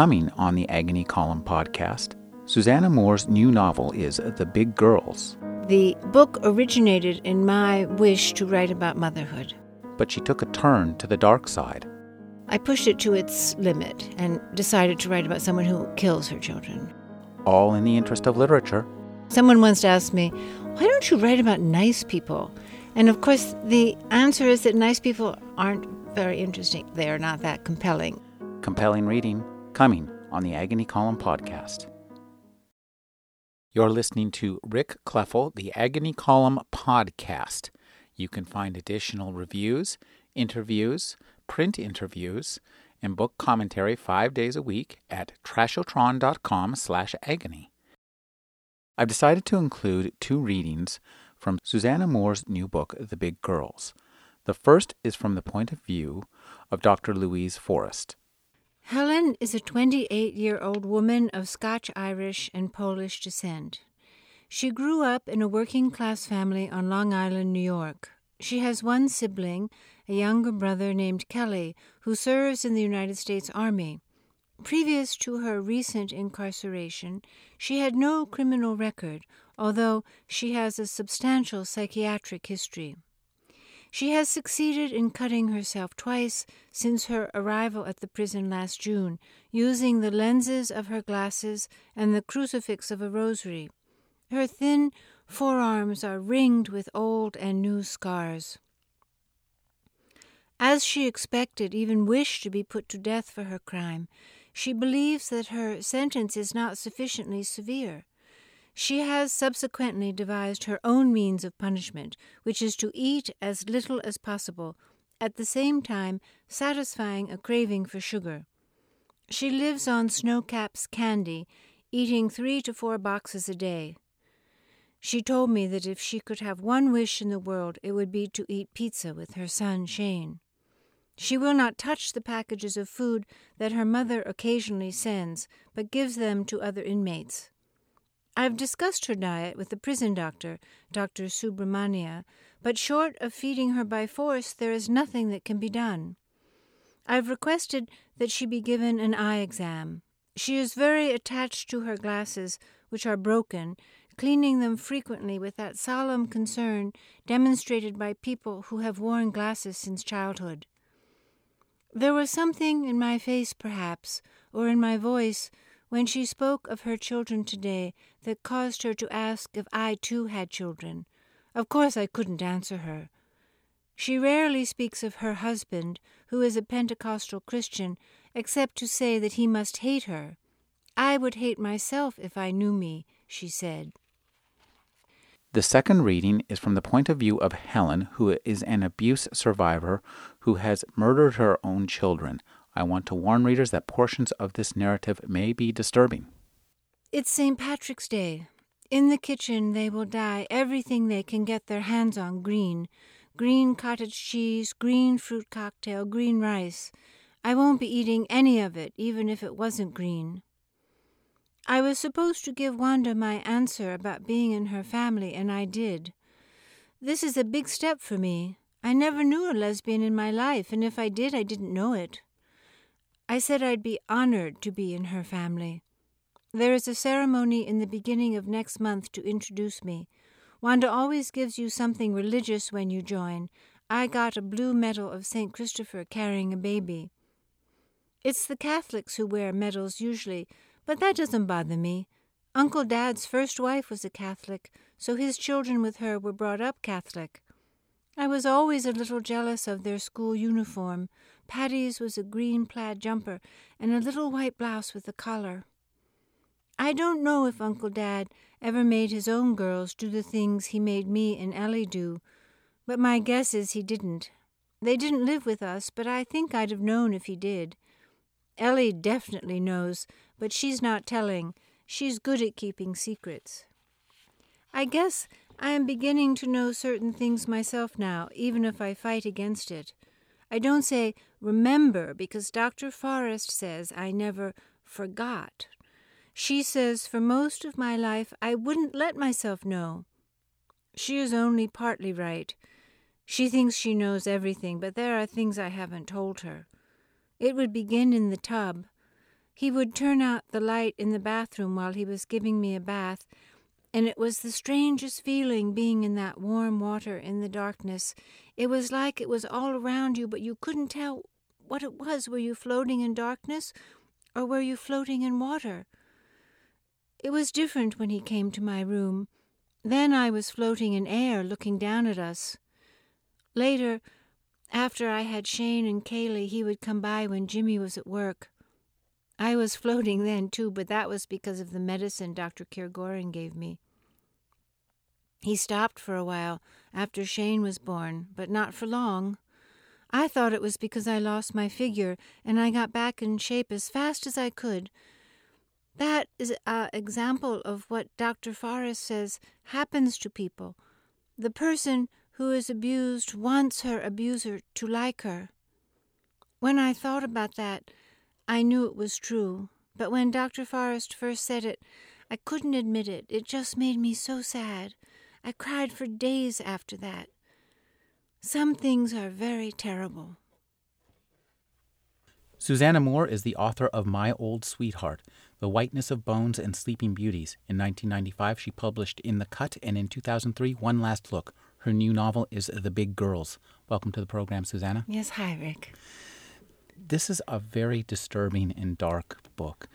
Coming on the Agony Column podcast, Susanna Moore's new novel is The Big Girls. The book originated in my wish to write about motherhood. But she took a turn to the dark side. I pushed it to its limit and decided to write about someone who kills her children. All in the interest of literature. Someone once asked me, why don't you write about nice people? And of course, the answer is that nice people aren't very interesting. They are not that compelling. Compelling reading, coming on the Agony Column podcast. You're listening to Rick Kleffel, the Agony Column podcast. You can find additional reviews, interviews, print interviews, and book commentary 5 days a week at trashotron.com/agony. I've decided to include two readings from Susanna Moore's new book, The Big Girls. The first is from the point of view of Dr. Louise Forrest. Helen is a 28-year-old woman of Scotch-Irish and Polish descent. She grew up in a working-class family on Long Island, New York. She has one sibling, a younger brother named Kelly, who serves in the United States Army. Previous to her recent incarceration, she had no criminal record, although she has a substantial psychiatric history. She has succeeded in cutting herself twice since her arrival at the prison last June, using the lenses of her glasses and the crucifix of a rosary. Her thin forearms are ringed with old and new scars. As she expected, even wished to be put to death for her crime, she believes that her sentence is not sufficiently severe. She has subsequently devised her own means of punishment, which is to eat as little as possible, at the same time satisfying a craving for sugar. She lives on Snow Caps candy, eating 3 to 4 boxes a day. She told me that if she could have one wish in the world, it would be to eat pizza with her son Shane. She will not touch the packages of food that her mother occasionally sends, but gives them to other inmates. I've discussed her diet with the prison doctor, Dr. Subramania, but short of feeding her by force, there is nothing that can be done. I've requested that she be given an eye exam. She is very attached to her glasses, which are broken, cleaning them frequently with that solemn concern demonstrated by people who have worn glasses since childhood. There was something in my face, perhaps, or in my voice, when she spoke of her children today that caused her to ask if I too had children. Of course I couldn't answer her. She rarely speaks of her husband, who is a Pentecostal Christian, except to say that he must hate her. I would hate myself if I knew me, she said. The second reading is from the point of view of Helen, who is an abuse survivor who has murdered her own children. I want to warn readers that portions of this narrative may be disturbing. It's St. Patrick's Day. In the kitchen, they will dye everything they can get their hands on green. Green cottage cheese, green fruit cocktail, green rice. I won't be eating any of it, even if it wasn't green. I was supposed to give Wanda my answer about being in her family, and I did. This is a big step for me. I never knew a lesbian in my life, and if I did, I didn't know it. I said I'd be honored to be in her family. There is a ceremony in the beginning of next month to introduce me. Wanda always gives you something religious when you join. I got a blue medal of Saint Christopher carrying a baby. It's the Catholics who wear medals usually, but that doesn't bother me. Uncle Dad's first wife was a Catholic, so his children with her were brought up Catholic. I was always a little jealous of their school uniform. Patty's was a green plaid jumper and a little white blouse with a collar. I don't know if Uncle Dad ever made his own girls do the things he made me and Ellie do, but my guess is he didn't. They didn't live with us, but I think I'd have known if he did. Ellie definitely knows, but she's not telling. She's good at keeping secrets. I guess I am beginning to know certain things myself now, even if I fight against it. I don't say, remember, because Dr. Forrest says I never forgot. She says, for most of my life, I wouldn't let myself know. She is only partly right. She thinks she knows everything, but there are things I haven't told her. It would begin in the tub. He would turn out the light in the bathroom while he was giving me a bath, and it was the strangest feeling being in that warm water in the darkness. It was like it was all around you, but you couldn't tell what it was. Were you floating in darkness, or were you floating in water? It was different when he came to my room. Then I was floating in air, looking down at us. Later, after I had Shane and Kaylee, he would come by when Jimmy was at work. I was floating then, too, but that was because of the medicine Dr. Kiergoren gave me. He stopped for a while after Shane was born, but not for long. I thought it was because I lost my figure, and I got back in shape as fast as I could. That is an example of what Dr. Forrest says happens to people. The person who is abused wants her abuser to like her. When I thought about that, I knew it was true, but when Dr. Forrest first said it, I couldn't admit it. It just made me so sad. I cried for days after that. Some things are very terrible. Susanna Moore is the author of My Old Sweetheart, The Whiteness of Bones and Sleeping Beauties. In 1995, she published In the Cut, and in 2003, One Last Look. Her new novel is The Big Girls. Welcome to the program, Susanna. Yes, hi, Rick. This is a very disturbing and dark book,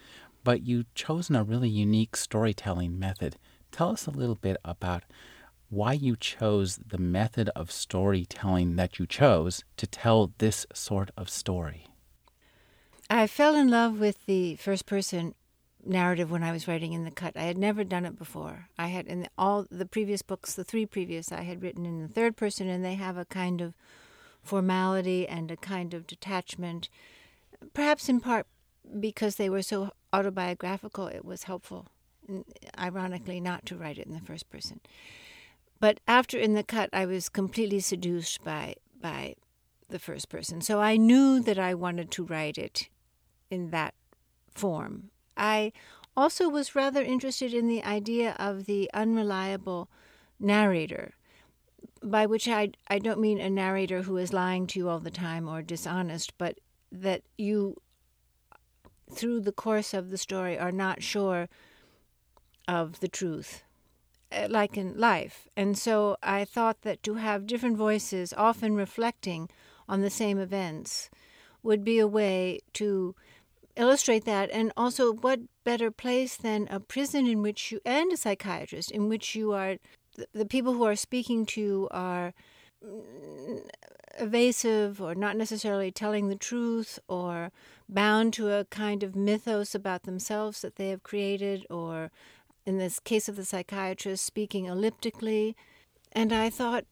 but you've chosen a really unique storytelling method. Tell us a little bit about why you chose the method of storytelling that you chose to tell this sort of story. I fell in love with the first-person narrative when I was writing In the Cut. I had never done it before. I had in all the previous books, the three previous, I had written in the third person, and they have a kind of formality and a kind of detachment, perhaps in part because they were so autobiographical. It was helpful, ironically, not to write it in the first person. But after In the Cut, I was completely seduced by the first person. So I knew that I wanted to write it in that form. I also was rather interested in the idea of the unreliable narrator, by which I don't mean a narrator who is lying to you all the time or dishonest, but that you, through the course of the story, are not sure of the truth, like in life. And so I thought that to have different voices, often reflecting on the same events, would be a way to illustrate that. And also, what better place than a prison in which you, and a psychiatrist, in which you are... The people who are speaking to you are evasive or not necessarily telling the truth or bound to a kind of mythos about themselves that they have created, or in this case of the psychiatrist, speaking elliptically. And I thought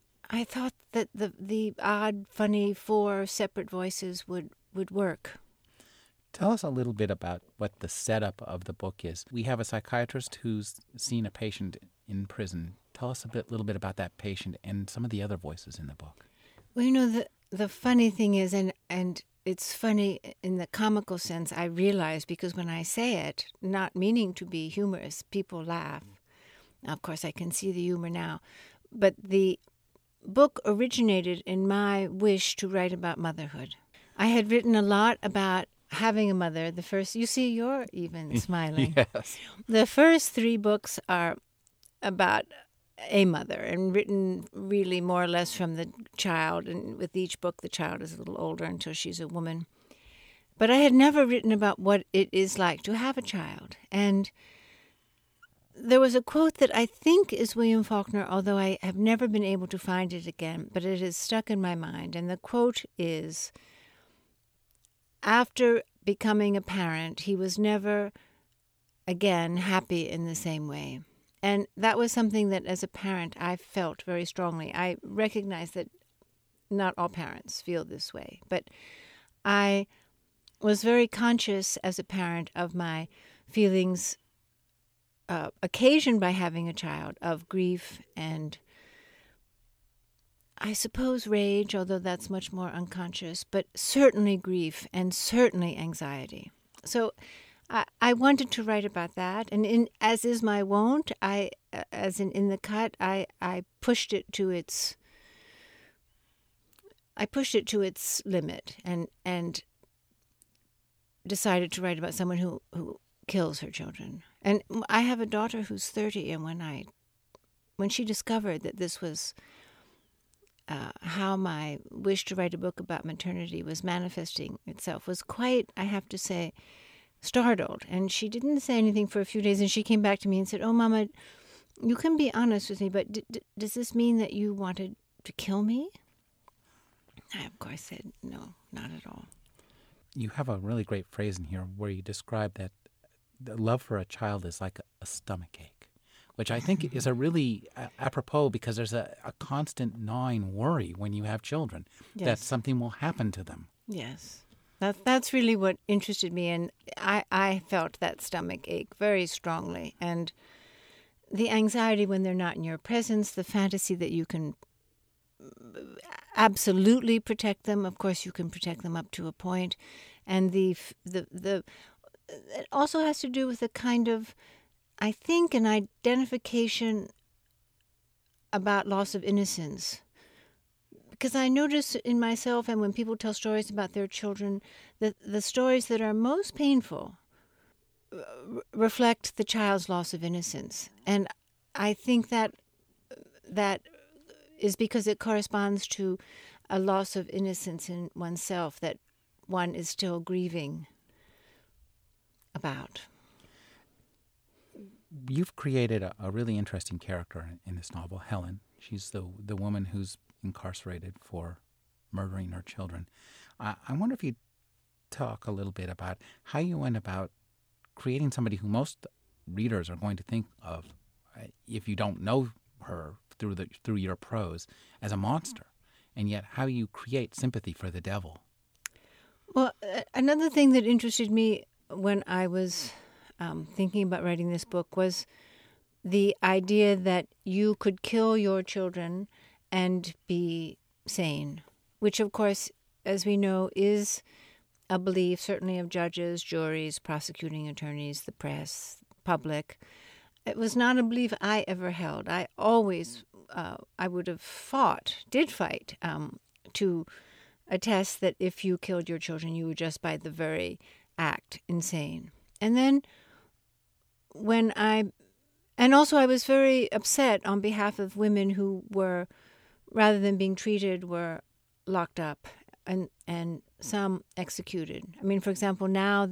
that the odd, funny four separate voices would work. Tell us a little bit about what the setup of the book is. We have a psychiatrist who's seen a patient in prison. Tell us a little bit about that patient and some of the other voices in the book. Well, you know, the funny thing is, and it's funny in the comical sense, I realize, because when I say it, not meaning to be humorous, people laugh. Now, of course, I can see the humor now. But the book originated in my wish to write about motherhood. I had written a lot about having a mother. The first, you see, you're even smiling. Yes. The first three books are about a mother, and written really more or less from the child, and with each book the child is a little older until she's a woman. But I had never written about what it is like to have a child. And there was a quote that I think is William Faulkner, although I have never been able to find it again, but it has stuck in my mind. And the quote is, after becoming a parent, he was never again happy in the same way. And that was something that, as a parent, I felt very strongly. I recognize that not all parents feel this way, but I was very conscious as a parent of my feelings occasioned by having a child, of grief and, I suppose, rage, although that's much more unconscious, but certainly grief and certainly anxiety. So I wanted to write about that, and as is my wont, In the Cut, I pushed it to its limit, and decided to write about someone who kills her children. And I have a daughter who's 30, and when she discovered that this was how my wish to write a book about maternity was manifesting itself, was quite, I have to say, startled. And she didn't say anything for a few days, and she came back to me and said, "Oh, Mama, you can be honest with me, but does this mean that you wanted to kill me?" I, of course, said, "No, not at all." You have a really great phrase in here where you describe that the love for a child is like a stomachache, which I think is a really apropos, because there's a constant gnawing worry when you have children, yes, that something will happen to them. Yes. That's really what interested me, and I felt that stomach ache very strongly. And the anxiety when they're not in your presence, the fantasy that you can absolutely protect them. Of course, you can protect them up to a point. And the it also has to do with a kind of, I think, an identification about loss of innocence. Because I notice in myself, and when people tell stories about their children, that the stories that are most painful reflect the child's loss of innocence. And I think that is because it corresponds to a loss of innocence in oneself that one is still grieving about. You've created a really interesting character in this novel, Helen. She's the woman who's incarcerated for murdering her children. I wonder if you'd talk a little bit about how you went about creating somebody who most readers are going to think of, if you don't know her through your prose, as a monster, and yet how you create sympathy for the devil. Well, another thing that interested me when I was thinking about writing this book was the idea that you could kill your children and be sane, which, of course, as we know, is a belief certainly of judges, juries, prosecuting attorneys, the press, public. It was not a belief I ever held. I always, I would have fight, to attest that if you killed your children, you were just by the very act insane. And then and also I was very upset on behalf of women who were, rather than being treated, were locked up and some executed. I mean, for example, now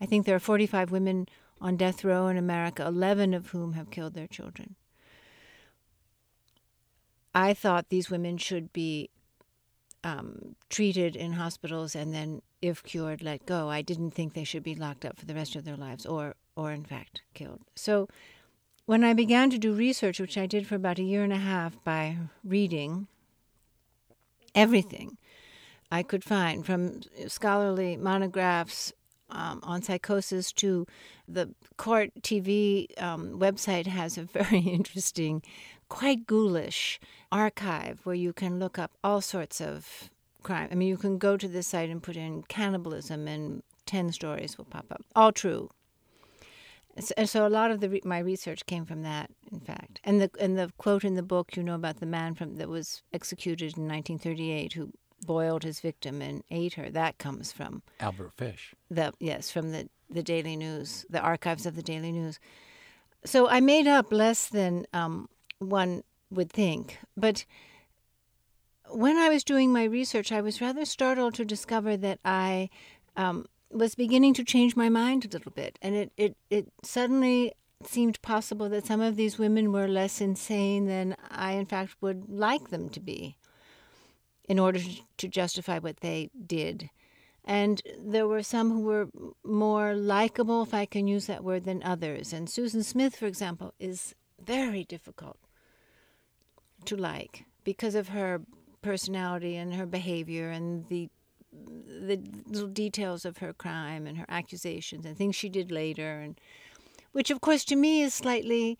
I think there are 45 women on death row in America, 11 of whom have killed their children. I thought these women should be treated in hospitals and then, if cured, let go. I didn't think they should be locked up for the rest of their lives or in fact, killed. So when I began to do research, which I did for about a year and a half by reading everything I could find, from scholarly monographs on psychosis to the Court TV website has a very interesting, quite ghoulish archive where you can look up all sorts of crime. I mean, you can go to this site and put in cannibalism and 10 stories will pop up, all true. And so a lot of my research came from that, in fact. And the quote in the book, you know, about the man that was executed in 1938 who boiled his victim and ate her, that comes from Albert Fish. From the Daily News, the archives of the Daily News. So I made up less than one would think. But when I was doing my research, I was rather startled to discover that I was beginning to change my mind a little bit. And it suddenly seemed possible that some of these women were less insane than I, in fact, would like them to be in order to justify what they did. And there were some who were more likable, if I can use that word, than others. And Susan Smith, for example, is very difficult to like because of her personality and her behavior and the little details of her crime and her accusations and things she did later, and which, of course, to me is slightly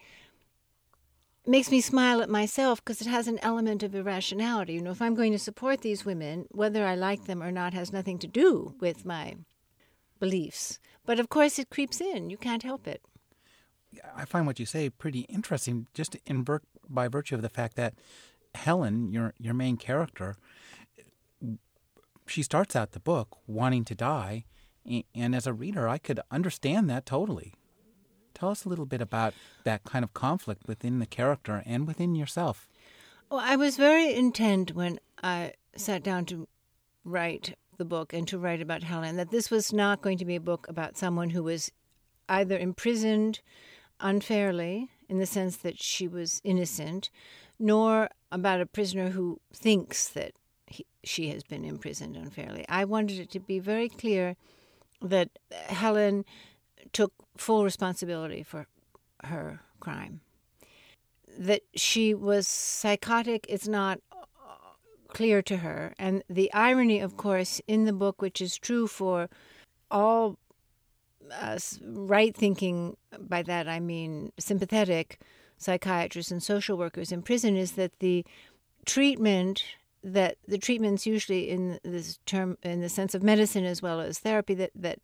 makes me smile at myself because it has an element of irrationality. You know, if I'm going to support these women, whether I like them or not has nothing to do with my beliefs. But, of course, it creeps in. You can't help it. I find what you say pretty interesting just by virtue of the fact that Helen, your main character, she starts out the book wanting to die And as a reader, I could understand that totally. Tell us a little bit about that kind of conflict within the character and within yourself. Well, I was very intent when I sat down to write the book and to write about Helen, that this was not going to be a book about someone who was either imprisoned unfairly, in the sense that she was innocent, nor about a prisoner who thinks that she has been imprisoned unfairly. I wanted it to be very clear that Helen took full responsibility for her crime. That she was psychotic is not clear to her. And the irony, of course, in the book, which is true for all right-thinking, by that I mean sympathetic psychiatrists and social workers in prison, is that the treatments usually in this term, in the sense of medicine as well as therapy, that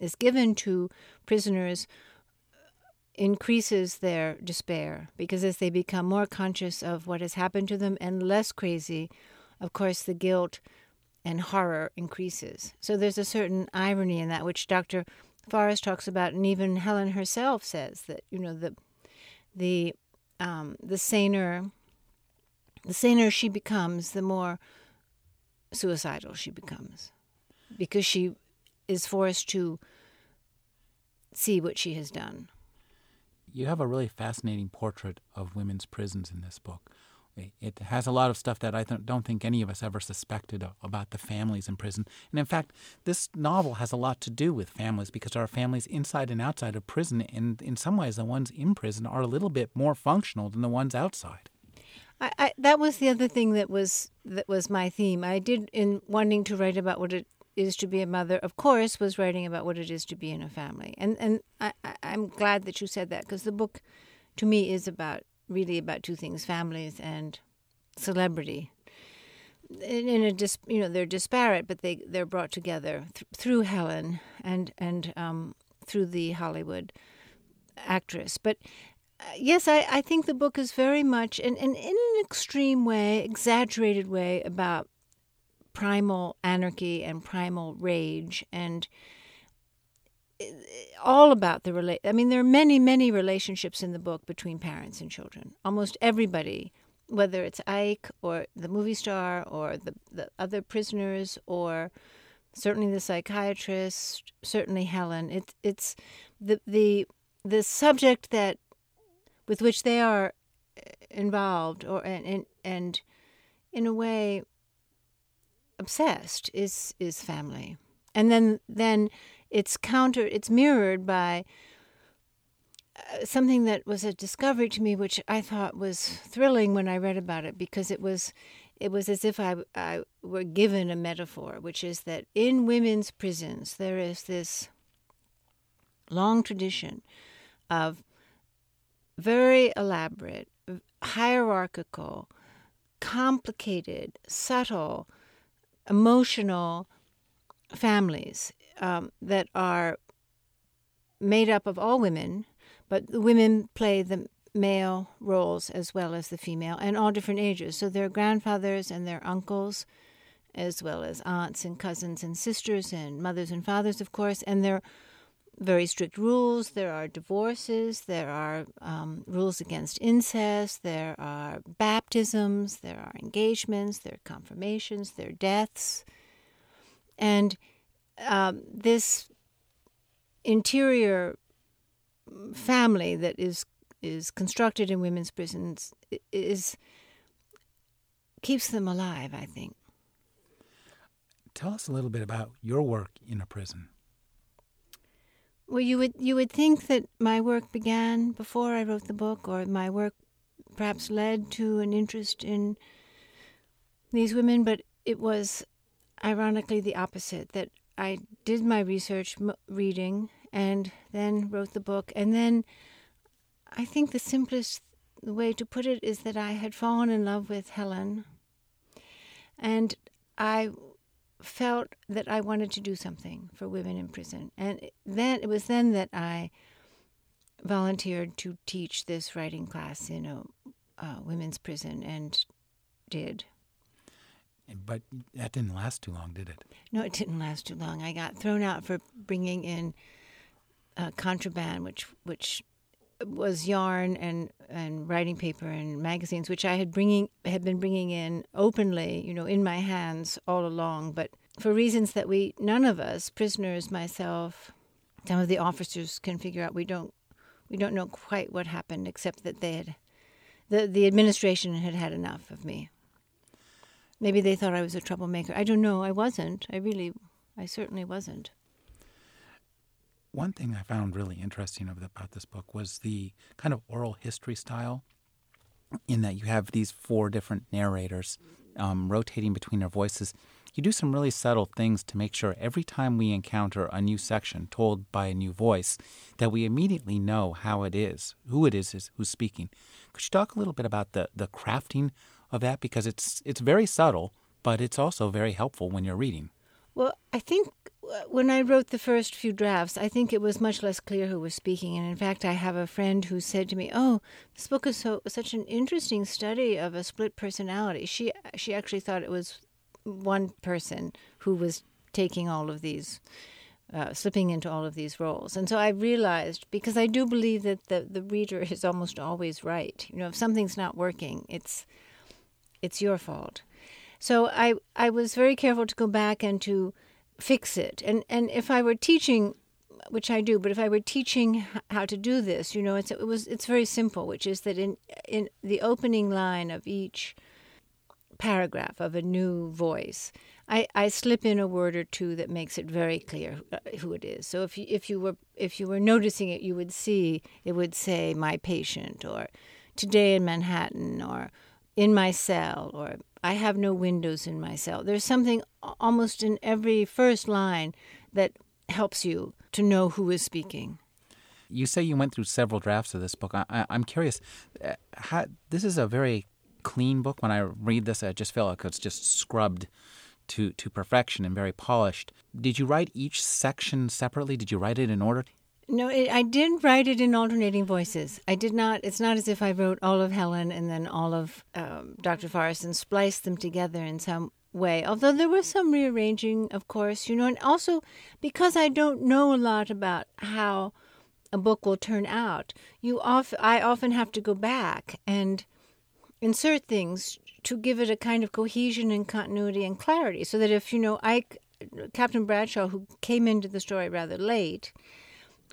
is given to prisoners increases their despair, because as they become more conscious of what has happened to them and less crazy, of course, the guilt and horror increases. So there's a certain irony in that, which Dr. Forrest talks about, and even Helen herself says that, you know, the saner she becomes, the more suicidal she becomes, because she is forced to see what she has done. You have a really fascinating portrait of women's prisons in this book. It has a lot of stuff that I don't think any of us ever suspected about the families in prison. And in fact, this novel has a lot to do with families, because there are families inside and outside of prison. And in some ways, the ones in prison are a little bit more functional than the ones outside. That was the other thing that was my theme. I did, in wanting to write about what it is to be a mother, of course, was writing about what it is to be in a family. And I'm glad that you said that, because the book, to me, is about two things: families and celebrity. They're disparate, but they're brought together through Helen and through the Hollywood actress. But yes, I think the book is very much, and in an extreme way, exaggerated way, about primal anarchy and primal rage, and all about the relate. I mean, there are many, many relationships in the book between parents and children. Almost everybody, whether it's Ike or the movie star or the other prisoners, or certainly the psychiatrist, certainly Helen. It's the subject that with which they are involved, or and in a way obsessed, is family. And then it's mirrored by something that was a discovery to me, which I thought was thrilling when I read about it, because it was as if I were given a metaphor, which is that in women's prisons there is this long tradition of very elaborate, hierarchical, complicated, subtle, emotional families that are made up of all women, but the women play the male roles as well as the female, and all different ages. So their grandfathers and their uncles, as well as aunts and cousins and sisters and mothers and fathers, of course, and their very strict rules. There are divorces, there are rules against incest, there are baptisms, there are engagements, there are confirmations, there are deaths. And this interior family that is constructed in women's prisons keeps them alive, I think. Tell us a little bit about your work in a prison. Well, you would think that my work began before I wrote the book, or my work perhaps led to an interest in these women, but it was ironically the opposite, that I did my research reading and then wrote the book. And then I think the simplest way to put it is that I had fallen in love with Helen, and I felt that I wanted to do something for women in prison. And it was then that I volunteered to teach this writing class in a women's prison, and did. But that didn't last too long, did it? No, it didn't last too long. I got thrown out for bringing in contraband, which was yarn and writing paper and magazines, which I had been bringing in openly, you know, in my hands all along. But for reasons that none of us, prisoners, myself, some of the officers can figure out, we don't know quite what happened, except that they had, the administration had enough of me. Maybe they thought I was a troublemaker. I don't know. I wasn't. I certainly wasn't. One thing I found really interesting about this book was the kind of oral history style, in that you have these four different narrators rotating between their voices. You do some really subtle things to make sure every time we encounter a new section told by a new voice that we immediately know how it is, who it is who's speaking. Could you talk a little bit about the crafting of that, because it's very subtle, but it's also very helpful when you're reading? Well, I think when I wrote the first few drafts, I think it was much less clear who was speaking. And in fact, I have a friend who said to me, "Oh, this book is such an interesting study of a split personality." She actually thought it was one person who was taking all of these, slipping into all of these roles. And so I realized, because I do believe that the reader is almost always right. You know, if something's not working, it's your fault. So I was very careful to go back and to fix it. And if I were teaching, which I do, but if I were teaching how to do this, you know, it's very simple, which is that in the opening line of each paragraph of a new voice, I slip in a word or two that makes it very clear who it is. So if you were noticing it, you would see it would say "my patient" or "today in Manhattan" or "in my cell" or "I have no windows in my cell." There's something almost in every first line that helps you to know who is speaking. You say you went through several drafts of this book. I'm curious. This is a very clean book. When I read this, I just feel like it's just scrubbed to perfection and very polished. Did you write each section separately? Did you write it in order? No, I did write it in alternating voices. I did not. It's not as if I wrote all of Helen and then all of Dr. Forrest and spliced them together in some way, although there was some rearranging, of course, you know, and also because I don't know a lot about how a book will turn out, I often have to go back and insert things to give it a kind of cohesion and continuity and clarity, so that if, you know, Captain Bradshaw, who came into the story rather late,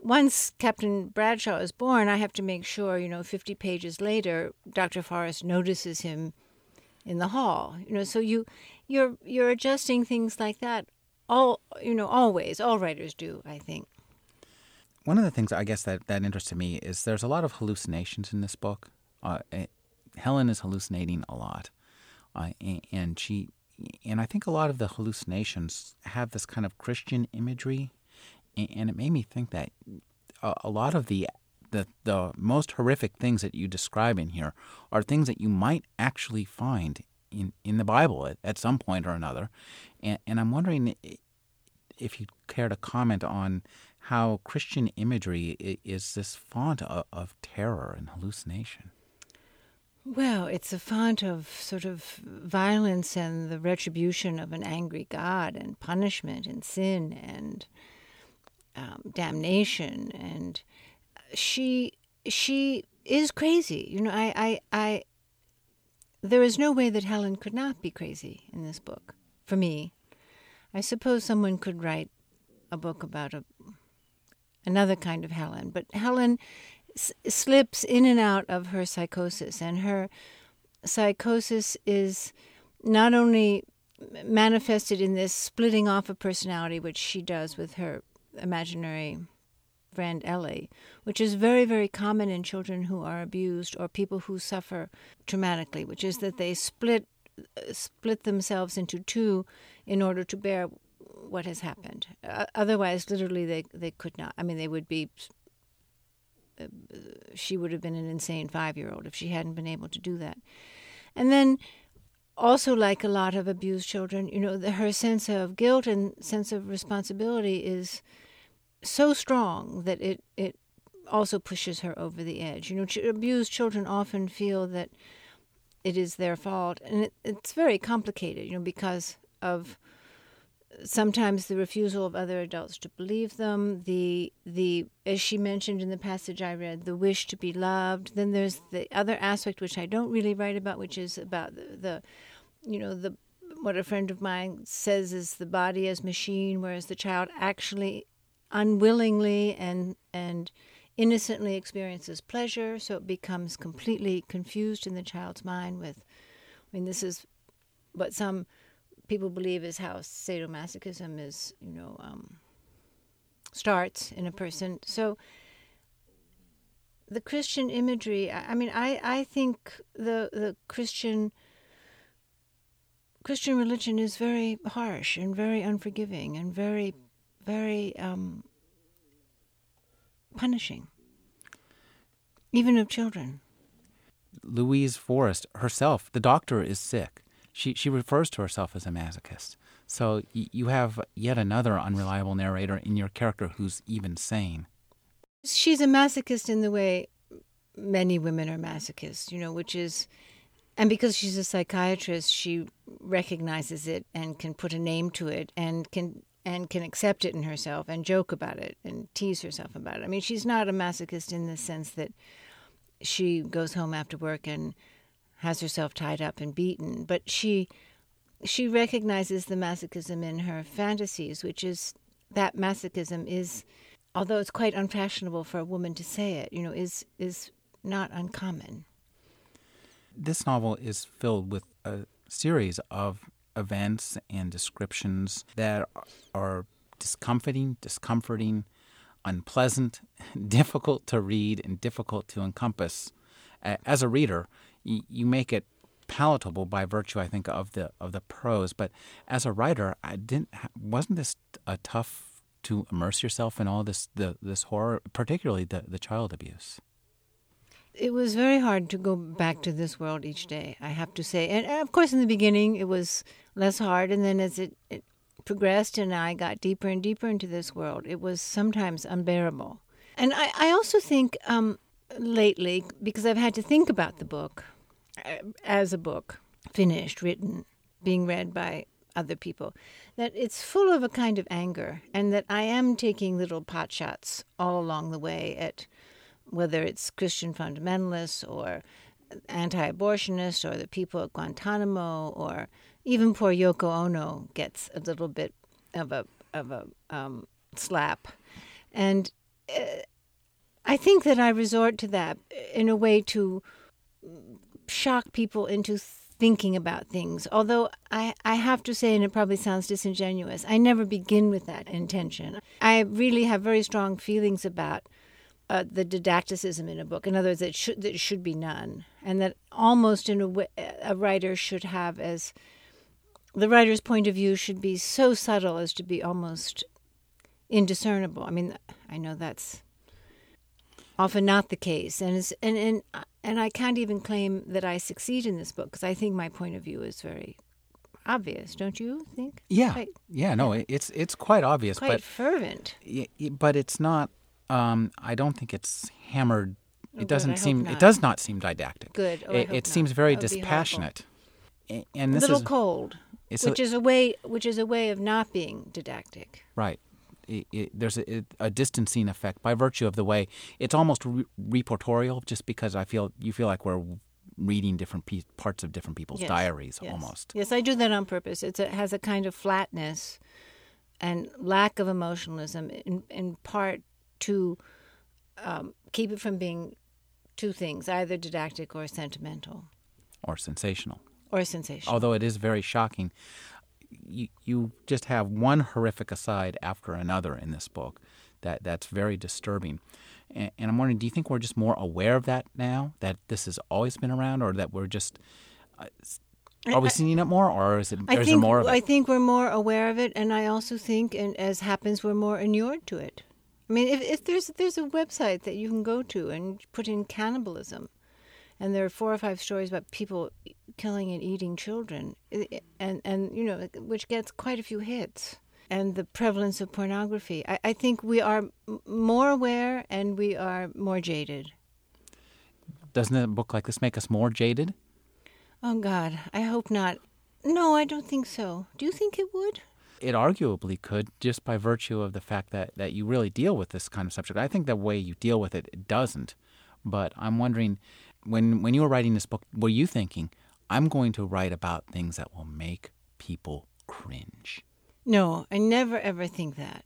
once Captain Bradshaw is born, I have to make sure, you know, 50 pages later, Dr. Forrest notices him in the hall. You know, so you're adjusting things like that. All writers do, I think. One of the things I guess that interested me is there's a lot of hallucinations in this book. Helen is hallucinating a lot, and I think a lot of the hallucinations have this kind of Christian imagery. And it made me think that a lot of the most horrific things that you describe in here are things that you might actually find in the Bible at some point or another. And I'm wondering if you care to comment on how Christian imagery is this font of terror and hallucination. Well, it's a font of sort of violence and the retribution of an angry God and punishment and sin and damnation, and she is crazy. You know, I there is no way that Helen could not be crazy in this book. For me, I suppose someone could write a book about another kind of Helen, but Helen slips in and out of her psychosis, and her psychosis is not only manifested in this splitting off of personality, which she does with her imaginary friend Ellie, which is very, very common in children who are abused or people who suffer traumatically, which is that they split themselves into two in order to bear what has happened. Otherwise, literally, they could not. I mean, they would be. She would have been an insane 5-year-old if she hadn't been able to do that. And then, also, like a lot of abused children, you know, her sense of guilt and sense of responsibility is so strong that it also pushes her over the edge. You know, abused children often feel that it is their fault. And it's very complicated, because of sometimes the refusal of other adults to believe them, the as she mentioned in the passage I read, the wish to be loved. Then there's the other aspect which I don't really write about, which is about the what a friend of mine says is the body as machine, whereas the child actually unwillingly and innocently experiences pleasure, so it becomes completely confused in the child's mind with, this is what some people believe is how sadomasochism is, starts in a person. So the Christian imagery, I think the Christian religion is very harsh and very unforgiving and very, very punishing, even of children. Louise Forrest herself, the doctor, is sick. She refers to herself as a masochist. So you have yet another unreliable narrator in your character who's even sane. She's a masochist in the way many women are masochists, which is... And because she's a psychiatrist, she recognizes it and can put a name to it and can accept it in herself and joke about it and tease herself about it. She's not a masochist in the sense that she goes home after work and has herself tied up and beaten, but she recognizes the masochism in her fantasies, which is that masochism is, although it's quite unfashionable for a woman to say it, is not uncommon. This novel is filled with a series of events and descriptions that are discomforting, unpleasant, difficult to read, and difficult to encompass. As a reader, you make it palatable by virtue, I think, of the prose. But as a writer, wasn't this tough to immerse yourself in all this horror, particularly the child abuse? It was very hard to go back to this world each day, I have to say. And of course, in the beginning, it was less hard. And then as it progressed and I got deeper and deeper into this world, it was sometimes unbearable. And I also think lately, because I've had to think about the book as a book, finished, written, being read by other people, that it's full of a kind of anger and that I am taking little pot shots all along the way at whether it's Christian fundamentalists or anti-abortionists or the people at Guantanamo, or even poor Yoko Ono gets a little bit of a slap. And I think that I resort to that in a way to shock people into thinking about things, although I have to say, and it probably sounds disingenuous, I never begin with that intention. I really have very strong feelings about the didacticism in a book. In other words, there should be none. And that almost in a way, a writer should have as... The writer's point of view should be so subtle as to be almost indiscernible. I know that's often not the case. And I can't even claim that I succeed in this book, because I think my point of view is very obvious, don't you think? Yeah. Quite, yeah, no, it's quite obvious. Quite fervent. But it's not... I don't think it's hammered. It doesn't seem. It does not seem didactic. Good. Oh, it seems very dispassionate. And this is a little cold, which is a way of not being didactic. Right. There's a distancing effect by virtue of the way it's almost reportorial. Just because you feel like we're reading different parts of different people's diaries, almost. Yes, I do that on purpose. It has a kind of flatness and lack of emotionalism in part, to keep it from being two things, either didactic or sentimental. Or sensational. Although it is very shocking. You just have one horrific aside after another in this book that's very disturbing. And I'm wondering, do you think we're just more aware of that now, that this has always been around, or that we're just... Are we seeing it more, or is there more of it? I think we're more aware of it, and I also think, and as happens, we're more inured to it. If there's a website that you can go to and put in cannibalism, and there are 4 or 5 stories about people killing and eating children, and which gets quite a few hits, and the prevalence of pornography, I think we are more aware and we are more jaded. Doesn't a book like this make us more jaded? Oh, God, I hope not. No, I don't think so. Do you think it would? It arguably could, just by virtue of the fact that you really deal with this kind of subject. I think the way you deal with it doesn't. But I'm wondering, when you were writing this book, were you thinking, I'm going to write about things that will make people cringe? No, I never, ever think that.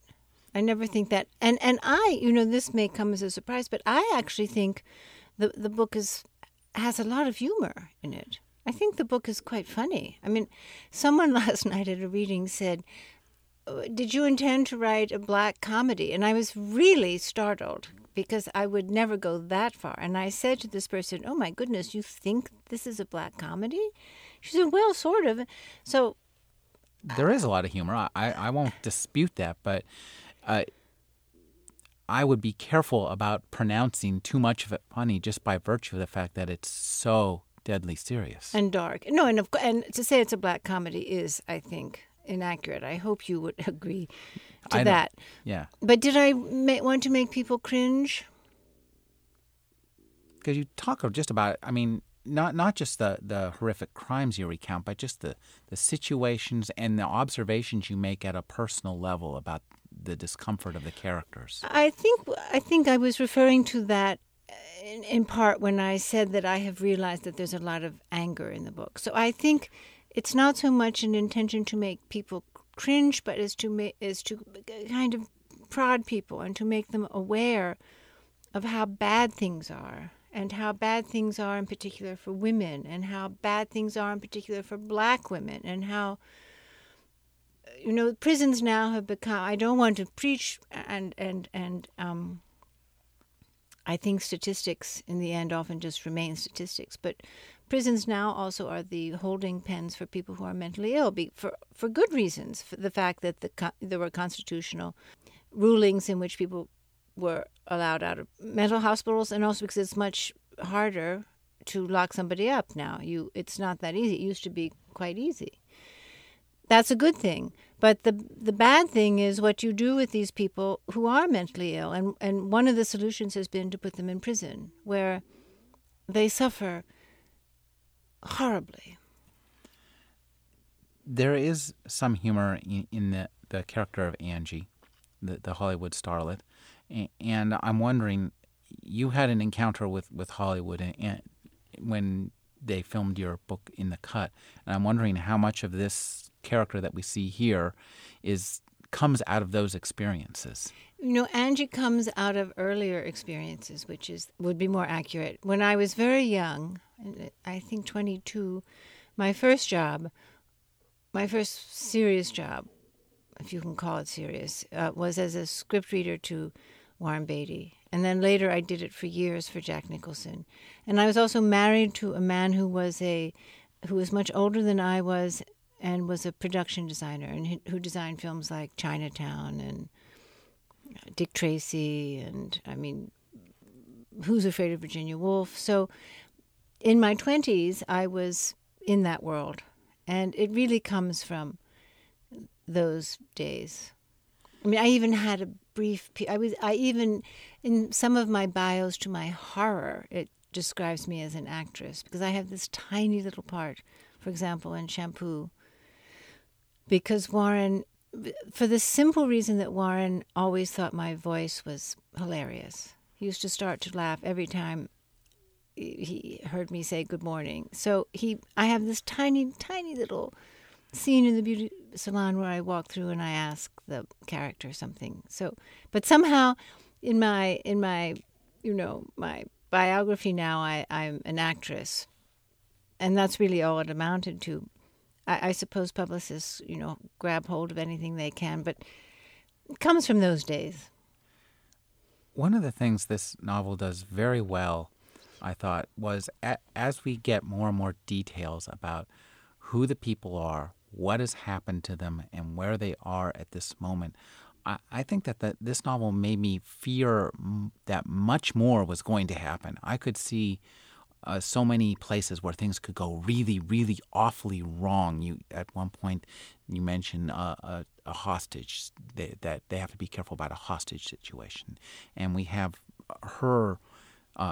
I never think that. And I, this may come as a surprise, but I actually think the book has a lot of humor in it. I think the book is quite funny. I mean, someone last night at a reading said, did you intend to write a black comedy? And I was really startled because I would never go that far. And I said to this person, oh, my goodness, you think this is a black comedy? She said, well, sort of. So there is a lot of humor. I won't dispute that, but I would be careful about pronouncing too much of it funny just by virtue of the fact that it's so deadly serious. And dark. No, and to say it's a black comedy is, I think, inaccurate. I hope you would agree to that. Yeah. But did I want to make people cringe? Because you talk just about it. I mean, not just the horrific crimes you recount, but just the situations and the observations you make at a personal level about the discomfort of the characters. I think I was referring to that in part when I said that I have realized that there's a lot of anger in the book. So I think it's not so much an intention to make people cringe, but is to kind of prod people and to make them aware of how bad things are, and how bad things are in particular for women, and how bad things are in particular for black women, and how prisons now have become. I don't want to preach, and I think statistics in the end often just remain statistics. But prisons now also are the holding pens for people who are mentally ill, for good reasons. For the fact that there were constitutional rulings in which people were allowed out of mental hospitals, and also because it's much harder to lock somebody up now. It's not that easy. It used to be quite easy. That's a good thing. But the bad thing is what you do with these people who are mentally ill. And one of the solutions has been to put them in prison, where they suffer horribly. There is some humor in the character of Angie, the Hollywood starlet. And I'm wondering, you had an encounter with Hollywood and when they filmed your book In the Cut. And I'm wondering how much of this character that we see here comes out of those experiences. Angie comes out of earlier experiences, which would be more accurate. When I was very young, I think 22, my first serious job, if you can call it serious, was as a script reader to Warren Beatty. And then later I did it for years for Jack Nicholson. And I was also married to a man who was much older than I was, and was a production designer, and who designed films like Chinatown and Dick Tracy and, Who's Afraid of Virginia Woolf. So in my 20s, I was in that world, and it really comes from those days. I even had a brief... in some of my bios, to my horror, it describes me as an actress, because I have this tiny little part, for example, in Shampoo, because Warren, for the simple reason that Warren always thought my voice was hilarious. He used to start to laugh every time he heard me say good morning. So I have this tiny, tiny little scene in the beauty salon where I walk through and I ask the character something. So, but somehow in my biography now, I'm an actress, and that's really all it amounted to. I suppose publicists, grab hold of anything they can, but it comes from those days. One of the things this novel does very well, I thought, was as we get more and more details about who the people are, what has happened to them, and where they are at this moment, I think that this novel made me fear that much more was going to happen. I could see so many places where things could go really, really awfully wrong. At one point, you mentioned a hostage, that they have to be careful about a hostage situation. And we have her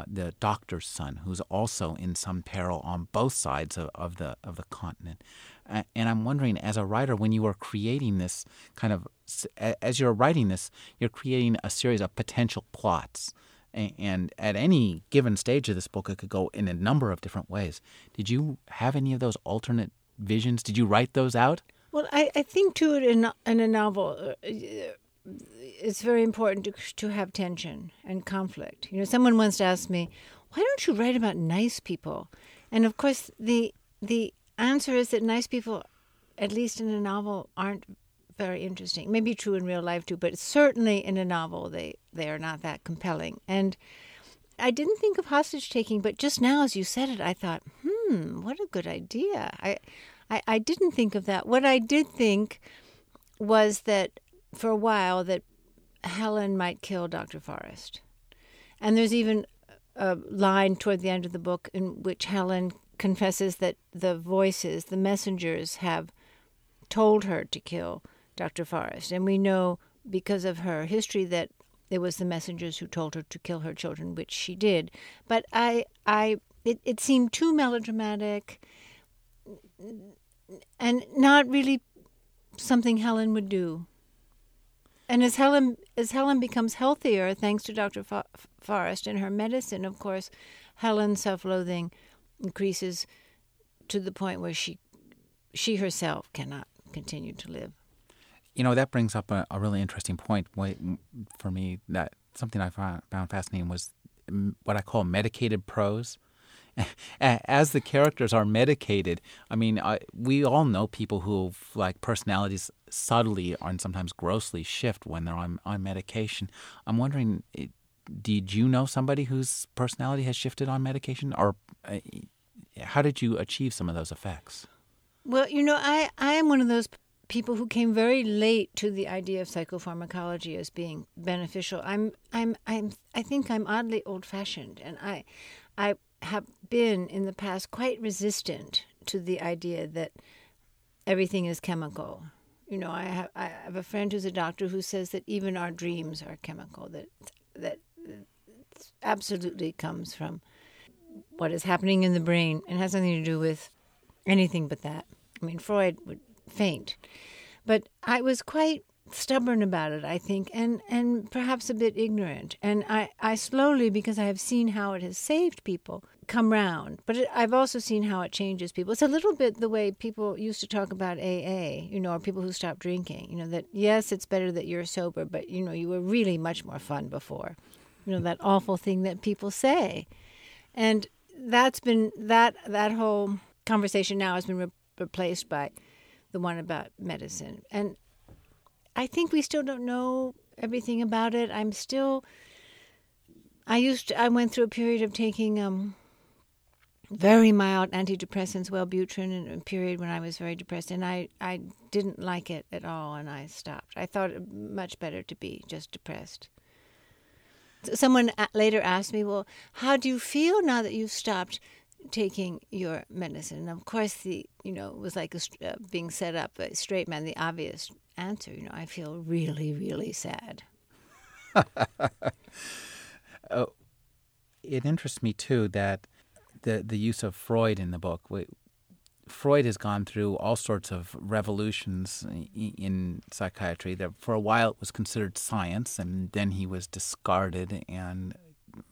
the doctor's son, who's also in some peril on both sides of the continent. And I'm wondering, as a writer, when you are creating this kind of, as you're writing this, you're creating a series of potential plots. And at any given stage of this book, it could go in a number of different ways. Did you have any of those alternate visions? Did you write those out? Well, I think, too, in a novel, it's very important to have tension and conflict. You know, someone once asked me, why don't you write about nice people? And, of course, the answer is that nice people, at least in a novel, aren't very interesting. Maybe true in real life, too, but certainly in a novel, they are not that compelling. And I didn't think of hostage-taking, but just now, as you said it, I thought, what a good idea. I didn't think of that. What I did think was that for a while that Helen might kill Dr. Forrest. And there's even a line toward the end of the book in which Helen confesses that the voices, the messengers, have told her to kill Dr. Forrest. And we know because of her history that it was the messengers who told her to kill her children, which she did. But it seemed too melodramatic and not really something Helen would do. And as Helen becomes healthier, thanks to Dr. Forrest and her medicine, of course, Helen's self-loathing increases to the point where she herself cannot continue to live. You know, that brings up a really interesting point for me. That something I found fascinating was what I call medicated prose. As the characters are medicated, I mean, we all know people who, like, personalities subtly and sometimes grossly shift when they're on medication. I'm wondering, did you know somebody whose personality has shifted on medication? Or how did you achieve some of those effects? Well, you know, I am one of those people who came very late to the idea of psychopharmacology as being beneficial. I think I'm oddly old-fashioned, and I have been in the past quite resistant to the idea that everything is chemical. You know, I have a friend who's a doctor who says that even our dreams are chemical, that absolutely comes from what is happening in the brain and has nothing to do with anything but that. I mean, Freud would faint. But I was quite stubborn about it, I think, and perhaps a bit ignorant. And I slowly, because I have seen how it has saved people, come round. But I've also seen how it changes people. It's a little bit the way people used to talk about AA, you know, or people who stop drinking, you know, that, yes, it's better that you're sober, but, you know, you were really much more fun before. You know, that awful thing that people say. And that's been, that whole conversation now has been replaced by the one about medicine. And I think we still don't know everything about it. I went through a period of taking very mild antidepressants, Wellbutrin, in a period when I was very depressed, and I didn't like it at all, and I stopped. I thought it much better to be just depressed. Someone later asked me, well, how do you feel now that you've stopped taking your medicine? And of course, it was like being set up a straight man, the obvious answer. You know, I feel really, really sad. It interests me, too, that the use of Freud in the book. Freud has gone through all sorts of revolutions in psychiatry. That for a while it was considered science, and then he was discarded, and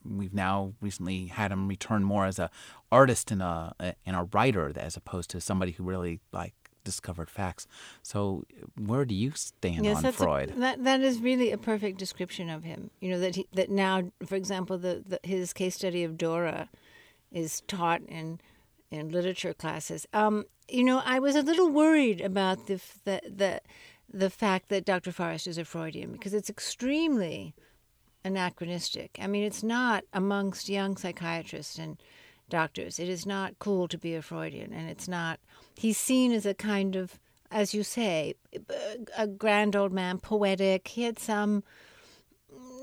we've now recently had him return more as an artist and a writer, as opposed to somebody who really, like, discovered facts. So where do you stand on Freud? That is really a perfect description of him. You know, that now, for example, his case study of Dora is taught in literature classes. You know, I was a little worried about the fact that Dr. Forrest is a Freudian, because it's extremely anachronistic. I mean, it's not amongst young psychiatrists and doctors. It is not cool to be a Freudian, and it's not. He's seen as a kind of, as you say, a grand old man, poetic. He had some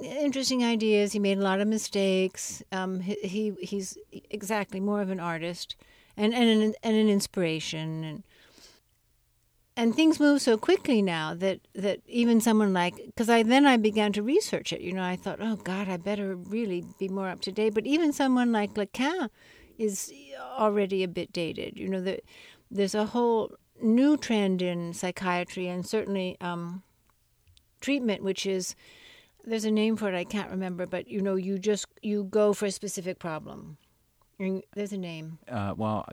interesting ideas. He made a lot of mistakes. He's exactly more of an artist and an inspiration. And And things move so quickly now that even someone like, because I began to research it. You know, I thought, oh God, I better really be more up to date. But even someone like Lacan is already a bit dated. You know, there's a whole new trend in psychiatry and certainly treatment, which is, there's a name for it I can't remember, but you know, you go for a specific problem. There's a name. Well,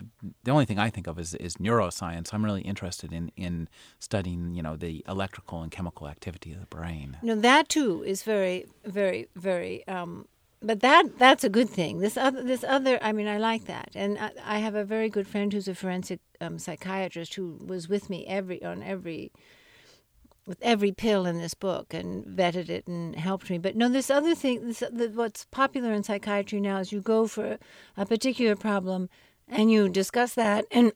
the only thing I think of is neuroscience. I'm really interested in studying, you know, the electrical and chemical activity of the brain. No, that too is very, very, very. But that's a good thing. This other, I mean, I like that. And I have a very good friend who's a forensic psychiatrist who was with me with every pill in this book and vetted it and helped me. But no, this other thing, what's popular in psychiatry now is you go for a particular problem and you discuss that, and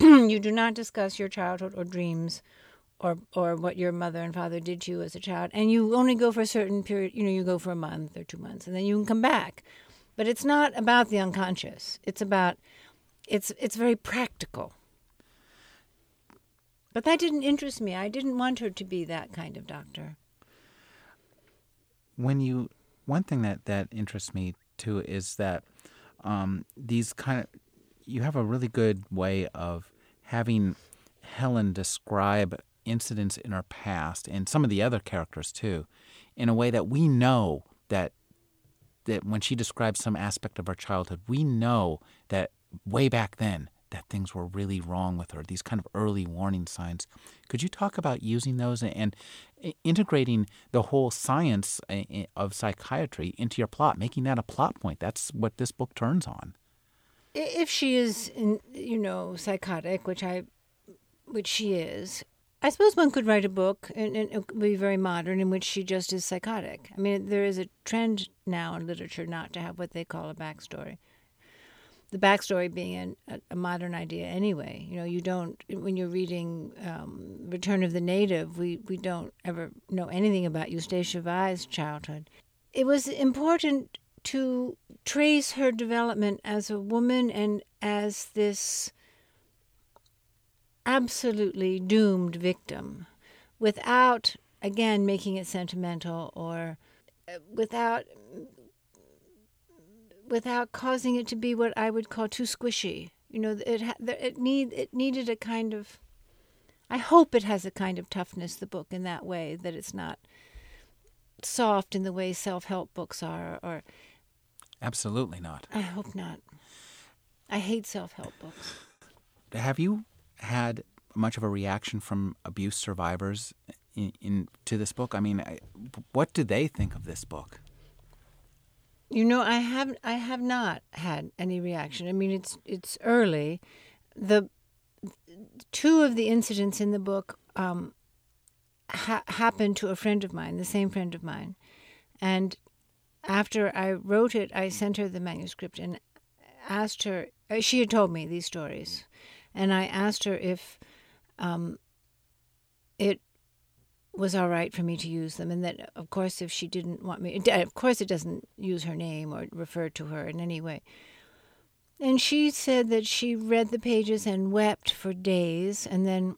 you do not discuss your childhood or dreams or what your mother and father did to you as a child. And you only go for a certain period, you know, you go for a month or 2 months, and then you can come back. But it's not about the unconscious. It's very practical. But that didn't interest me. I didn't want her to be that kind of doctor. One thing that interests me too is that you have a really good way of having Helen describe incidents in her past and some of the other characters too, in a way that we know that when she describes some aspect of her childhood, we know that way back then, that things were really wrong with her, these kind of early warning signs. Could you talk about using those and integrating the whole science of psychiatry into your plot, making that a plot point? That's what this book turns on. If she is, psychotic, which she is, I suppose one could write a book, and it would be very modern, in which she just is psychotic. I mean, there is a trend now in literature not to have what they call a backstory. The backstory being a modern idea anyway. You know, you don't, when you're reading Return of the Native, we don't ever know anything about Eustacia Vye's childhood. It was important to trace her development as a woman and as this absolutely doomed victim without, again, making it sentimental or without causing it to be what I would call too squishy. You know, it needed a kind of, I hope it has a kind of toughness, the book, in that way, that it's not soft in the way self-help books are. Or absolutely not. I hope not. I hate self-help books. Have you had much of a reaction from abuse survivors to this book? I mean, what do they think of this book? You know, I have not had any reaction. I mean, it's early. The two of the incidents in the book happened to a friend of mine, the same friend of mine. And after I wrote it, I sent her the manuscript and asked her. She had told me these stories, and I asked her if it was all right for me to use them, and that, of course, if she didn't want me... Of course it doesn't use her name or refer to her in any way. And she said that she read the pages and wept for days, and then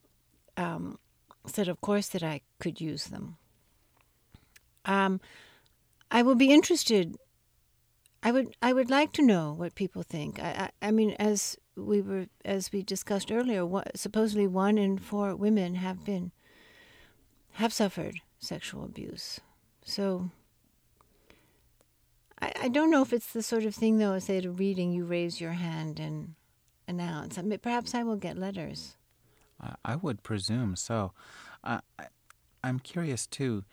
said, of course, that I could use them. I will be interested. I would like to know what people think. I mean, as we discussed earlier, supposedly 1 in 4 women have suffered sexual abuse. So I don't know if it's the sort of thing, though, as at a reading you raise your hand and announce. I mean, perhaps I will get letters. I would presume so. I'm curious, too,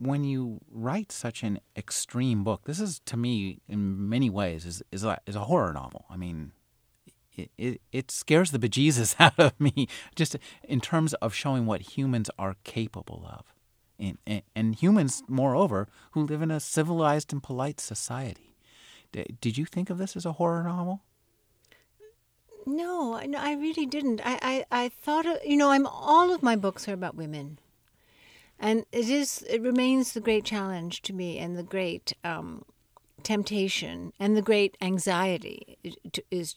when you write such an extreme book, this is, to me, in many ways, is a horror novel. I mean... It scares the bejesus out of me, just in terms of showing what humans are capable of. And humans, moreover, who live in a civilized and polite society. Did you think of this as a horror novel? No, I really didn't. I thought, all of my books are about women. And it remains the great challenge to me, and the great temptation, and the great anxiety is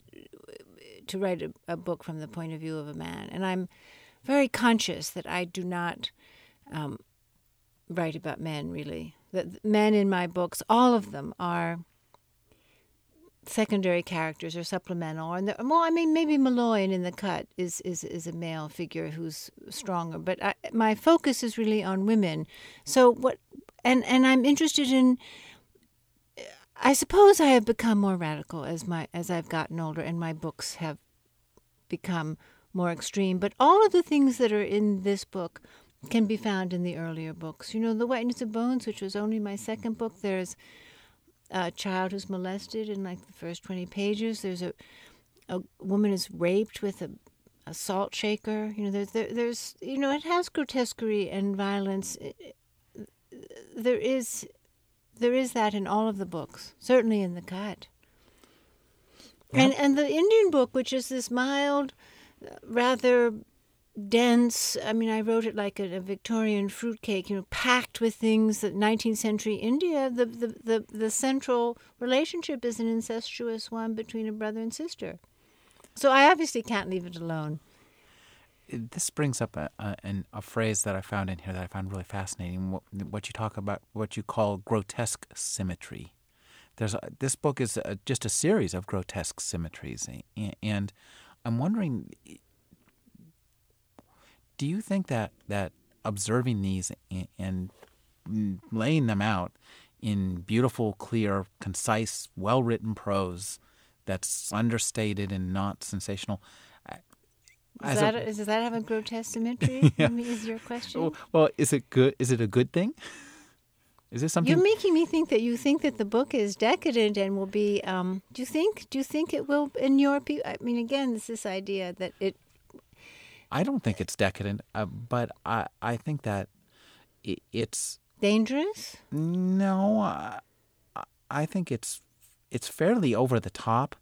to write a book from the point of view of a man. And I'm very conscious that I do not write about men, really. The men in my books, all of them, are secondary characters or supplemental. And well, I mean, maybe Malloy in The Cut is a male figure who's stronger. But my focus is really on women. So and I'm interested in, I suppose I have become more radical as I've gotten older, and my books have become more extreme. But all of the things that are in this book can be found in the earlier books. You know, The Whiteness of Bones, which was only my second book, there's a child who's molested in like the first 20 pages. There's a woman is raped with a salt shaker. You know, there's you know, it has grotesquerie and violence. There is that in all of the books, certainly in The Cut. Yep. And the Indian book, which is this mild, rather dense, I mean, I wrote it like a Victorian fruitcake, you know, packed with things that 19th century India, the central relationship is an incestuous one between a brother and sister. So I obviously can't leave it alone. This brings up a phrase that I found in here that I found really fascinating, what you talk about, what you call grotesque symmetry. This book is just a series of grotesque symmetries. And I'm wondering, do you think that observing these and laying them out in beautiful, clear, concise, well-written prose that's understated and not sensational... Does that have a grotesque symmetry? Yeah. Is your question? Well, is it good? Is it a good thing? Is this something? You're making me think that you think that the book is decadent and will be. Do you think? Do you think it will in your? I mean, again, this idea that it. I don't think it's decadent, but I think that it's dangerous. No, I think it's fairly over the top.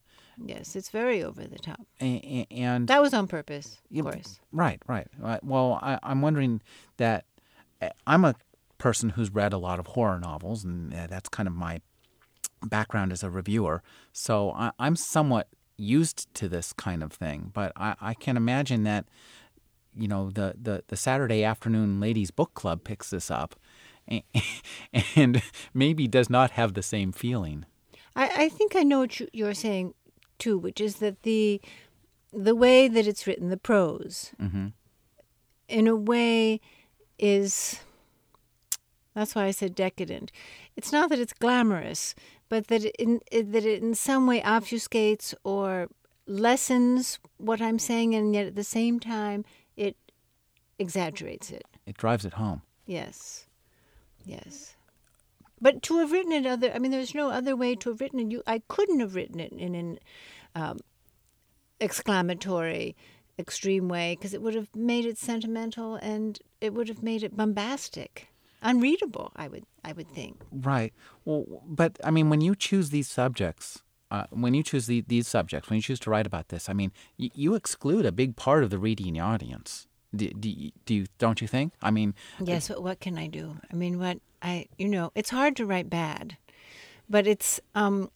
Yes, it's very over the top. And that was on purpose, of course. Right. Well, I'm wondering that I'm a person who's read a lot of horror novels, and that's kind of my background as a reviewer. So I'm somewhat used to this kind of thing. But I can imagine that, you know, the Saturday afternoon ladies' book club picks this up and maybe does not have the same feeling. I think I know what you're saying, too, which is that the way that it's written, the prose, mm-hmm. in a way is, that's why I said decadent. It's not that it's glamorous, but that it in some way obfuscates or lessens what I'm saying, and yet at the same time it exaggerates it. It drives it home. Yes. But to have written it there's no other way to have written it. I couldn't have written it in an exclamatory, extreme way, because it would have made it sentimental and it would have made it bombastic, unreadable, I would think. Right. Well, but, I mean, when you choose these subjects, when you choose to write about this, I mean, you exclude a big part of the reading audience. Don't you think? I mean... Yes, but what can I do? I mean, it's hard to write bad, but I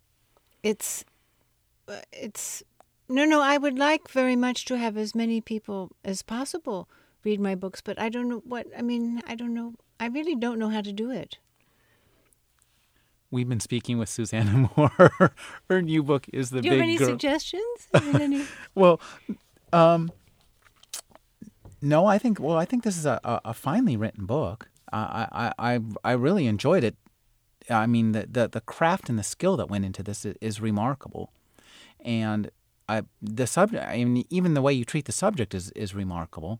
would like very much to have as many people as possible read my books, but I don't know I really don't know how to do it. We've been speaking with Susanna Moore. Her new book is The Big Girls. Do you have any suggestions? Well, no, I think this is a finely written book. I really enjoyed it. I mean, the craft and the skill that went into this is remarkable, and the subject. I mean, even the way you treat the subject is remarkable.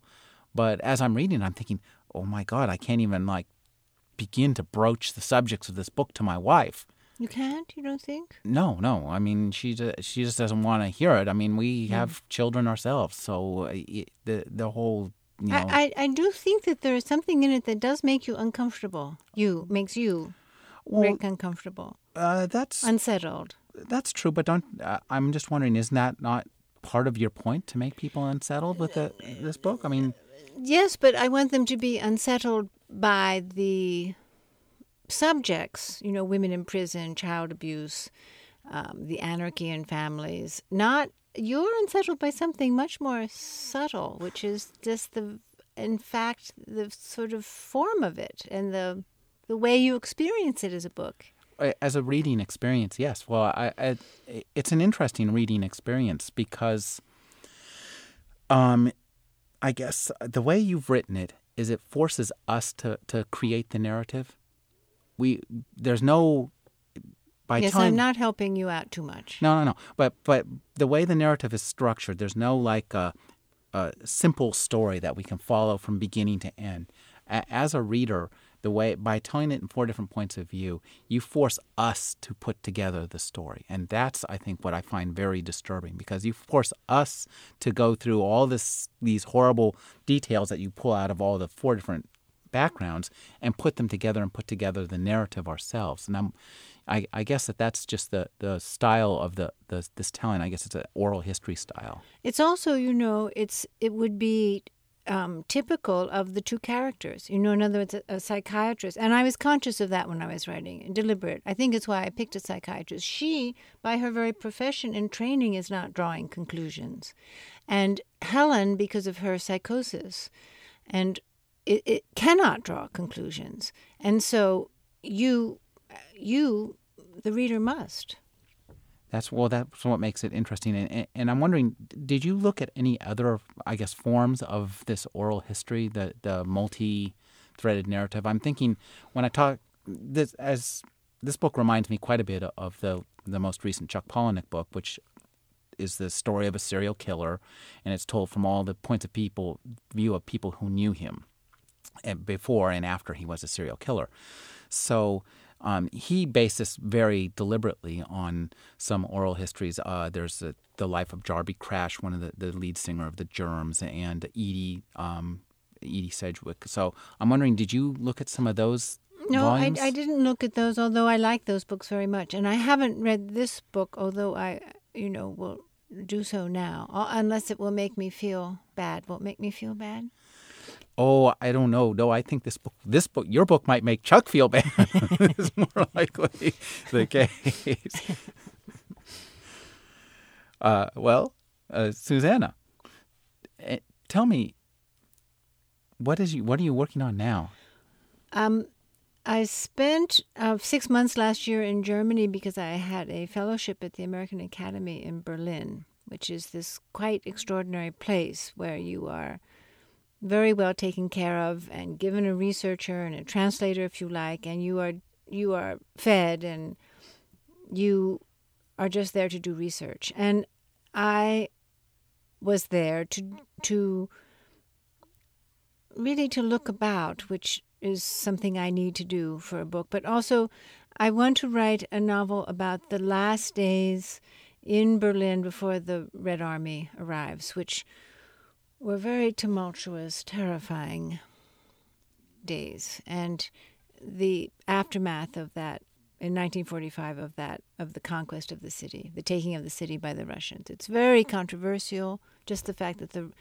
But as I'm reading, I'm thinking, oh my God, I can't even begin to broach the subjects of this book to my wife. You can't? You don't think? No. I mean, she just doesn't want to hear it. I mean, we have children ourselves, so the whole. You know. I do think that there is something in it that does make you uncomfortable. Rick, uncomfortable. That's unsettled. That's true, but I'm just wondering, is that not part of your point, to make people unsettled with this book? I mean, yes, but I want them to be unsettled by the subjects. You know, women in prison, child abuse, the anarchy in families. Not you're unsettled by something much more subtle, which is just the sort of form of it and the way you experience it as a book. As a reading experience, yes. Well, it's an interesting reading experience because I guess the way you've written it is it forces us to create the narrative. I'm not helping you out too much. No. But the way the narrative is structured, there's no like a simple story that we can follow from beginning to end. As a reader, by telling it in four different points of view, you force us to put together the story. And that's, I think, what I find very disturbing, because you force us to go through all these horrible details that you pull out of all the four different backgrounds and put them together and put together the narrative ourselves. And I guess that's just the style of this telling. I guess it's an oral history style. It's also, it would be typical of the two characters. In other words, a psychiatrist. And I was conscious of that when I was writing, deliberate. I think it's why I picked a psychiatrist. She, by her very profession and training, is not drawing conclusions. And Helen, because of her psychosis, and it cannot draw conclusions. And so you, the reader, must. That's what makes it interesting. And I'm wondering, did you look at any other, I guess, forms of this oral history, the multi-threaded narrative? I'm thinking when I talk, this book reminds me quite a bit of the most recent Chuck Palahniuk book, which is the story of a serial killer, and it's told from all the points of view of people who knew him before and after he was a serial killer. So he based this very deliberately on some oral histories. There's the life of Jarby Crash, one of the lead singer of The Germs, and Edie Sedgwick. So I'm wondering, did you look at some of those? No, I didn't look at those, although I like those books very much. And I haven't read this book, although I, will do so now, unless it will make me feel bad. Will it make me feel bad? Oh, I don't know. No, I think this book, your book might make Chuck feel bad. It's more likely the case. Susanna, tell me, what are you working on now? I spent 6 months last year in Germany because I had a fellowship at the American Academy in Berlin, which is this quite extraordinary place where you are very well taken care of and given a researcher and a translator, if you like, and you are fed and you are just there to do research. And I was there to really to look about, which is something I need to do for a book. But also, I want to write a novel about the last days in Berlin before the Red Army arrives, which were very tumultuous, terrifying days. And the aftermath of that, in 1945, of the conquest of the city, the taking of the city by the Russians. It's very controversial, just the fact that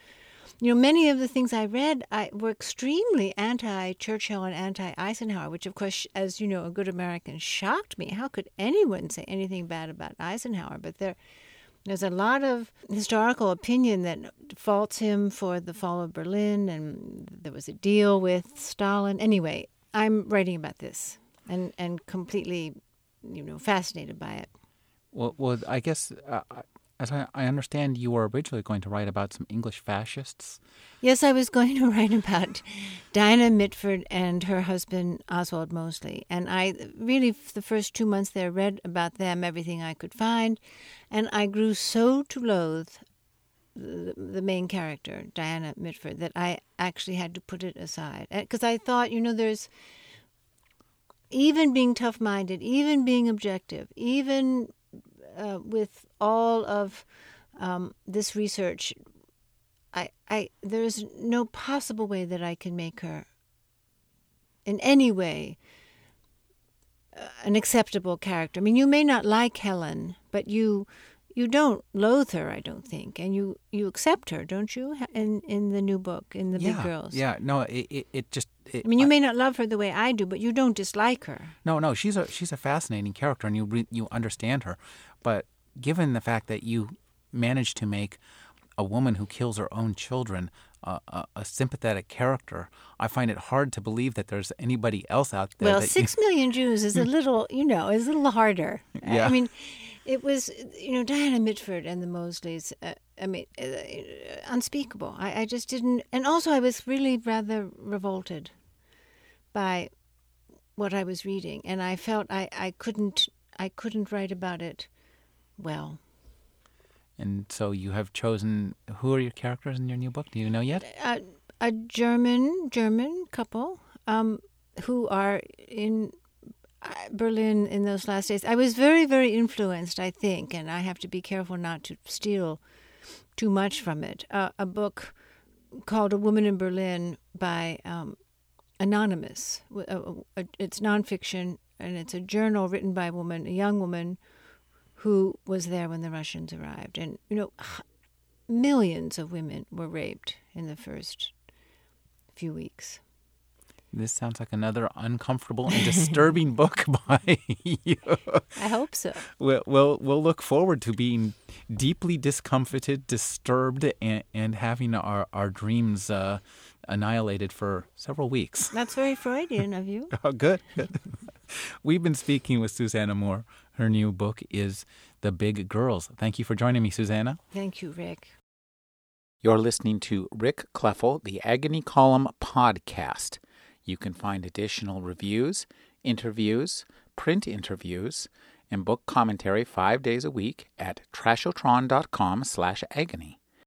many of the things I read were extremely anti-Churchill and anti-Eisenhower, which, of course, as you know, a good American, shocked me. How could anyone say anything bad about Eisenhower? But there's a lot of historical opinion that faults him for the fall of Berlin, and there was a deal with Stalin. Anyway, I'm writing about this and completely, fascinated by it. Well, I guess... As I understand, you were originally going to write about some English fascists. Yes, I was going to write about Diana Mitford and her husband, Oswald Mosley. And I really, for the first 2 months there, read about them, everything I could find. And I grew so to loathe the main character, Diana Mitford, that I actually had to put it aside. Because I thought, there's... Even being tough-minded, even being objective, even... with all of this research, there's no possible way that I can make her in any way an acceptable character. I mean, you may not like Helen, but you don't loathe her, I don't think, and you accept her, don't you? In the new book, in the Big Girls. Yeah, no, it just. You may not love her the way I do, but you don't dislike her. No, she's a fascinating character, and you understand her. But given the fact that you managed to make a woman who kills her own children a sympathetic character, I find it hard to believe that there's anybody else out there. Well, 6 million Jews is a little, is a little harder. Yeah. I mean, it was, Diana Mitford and the Mosleys, unspeakable. I just didn't, and also I was really rather revolted by what I was reading, and I felt I couldn't write about it well. And so you have chosen, who are your characters in your new book? Do you know yet? A German couple who are in Berlin in those last days. I was very, very influenced, I think, and I have to be careful not to steal too much from it. A book called A Woman in Berlin by Anonymous. It's nonfiction, and it's a journal written by a young woman, who was there when the Russians arrived. And, millions of women were raped in the first few weeks. This sounds like another uncomfortable and disturbing book by you. I hope so. We'll look forward to being deeply discomfited, disturbed, and having our dreams annihilated for several weeks. That's very Freudian of you. Oh, good. We've been speaking with Susanna Moore. Her new book is The Big Girls. Thank you for joining me, Susanna. Thank you, Rick. You're listening to Rick Kleffel, the Agony Column podcast. You can find additional reviews, interviews, print interviews, and book commentary 5 days a week at trashotron.com/agony.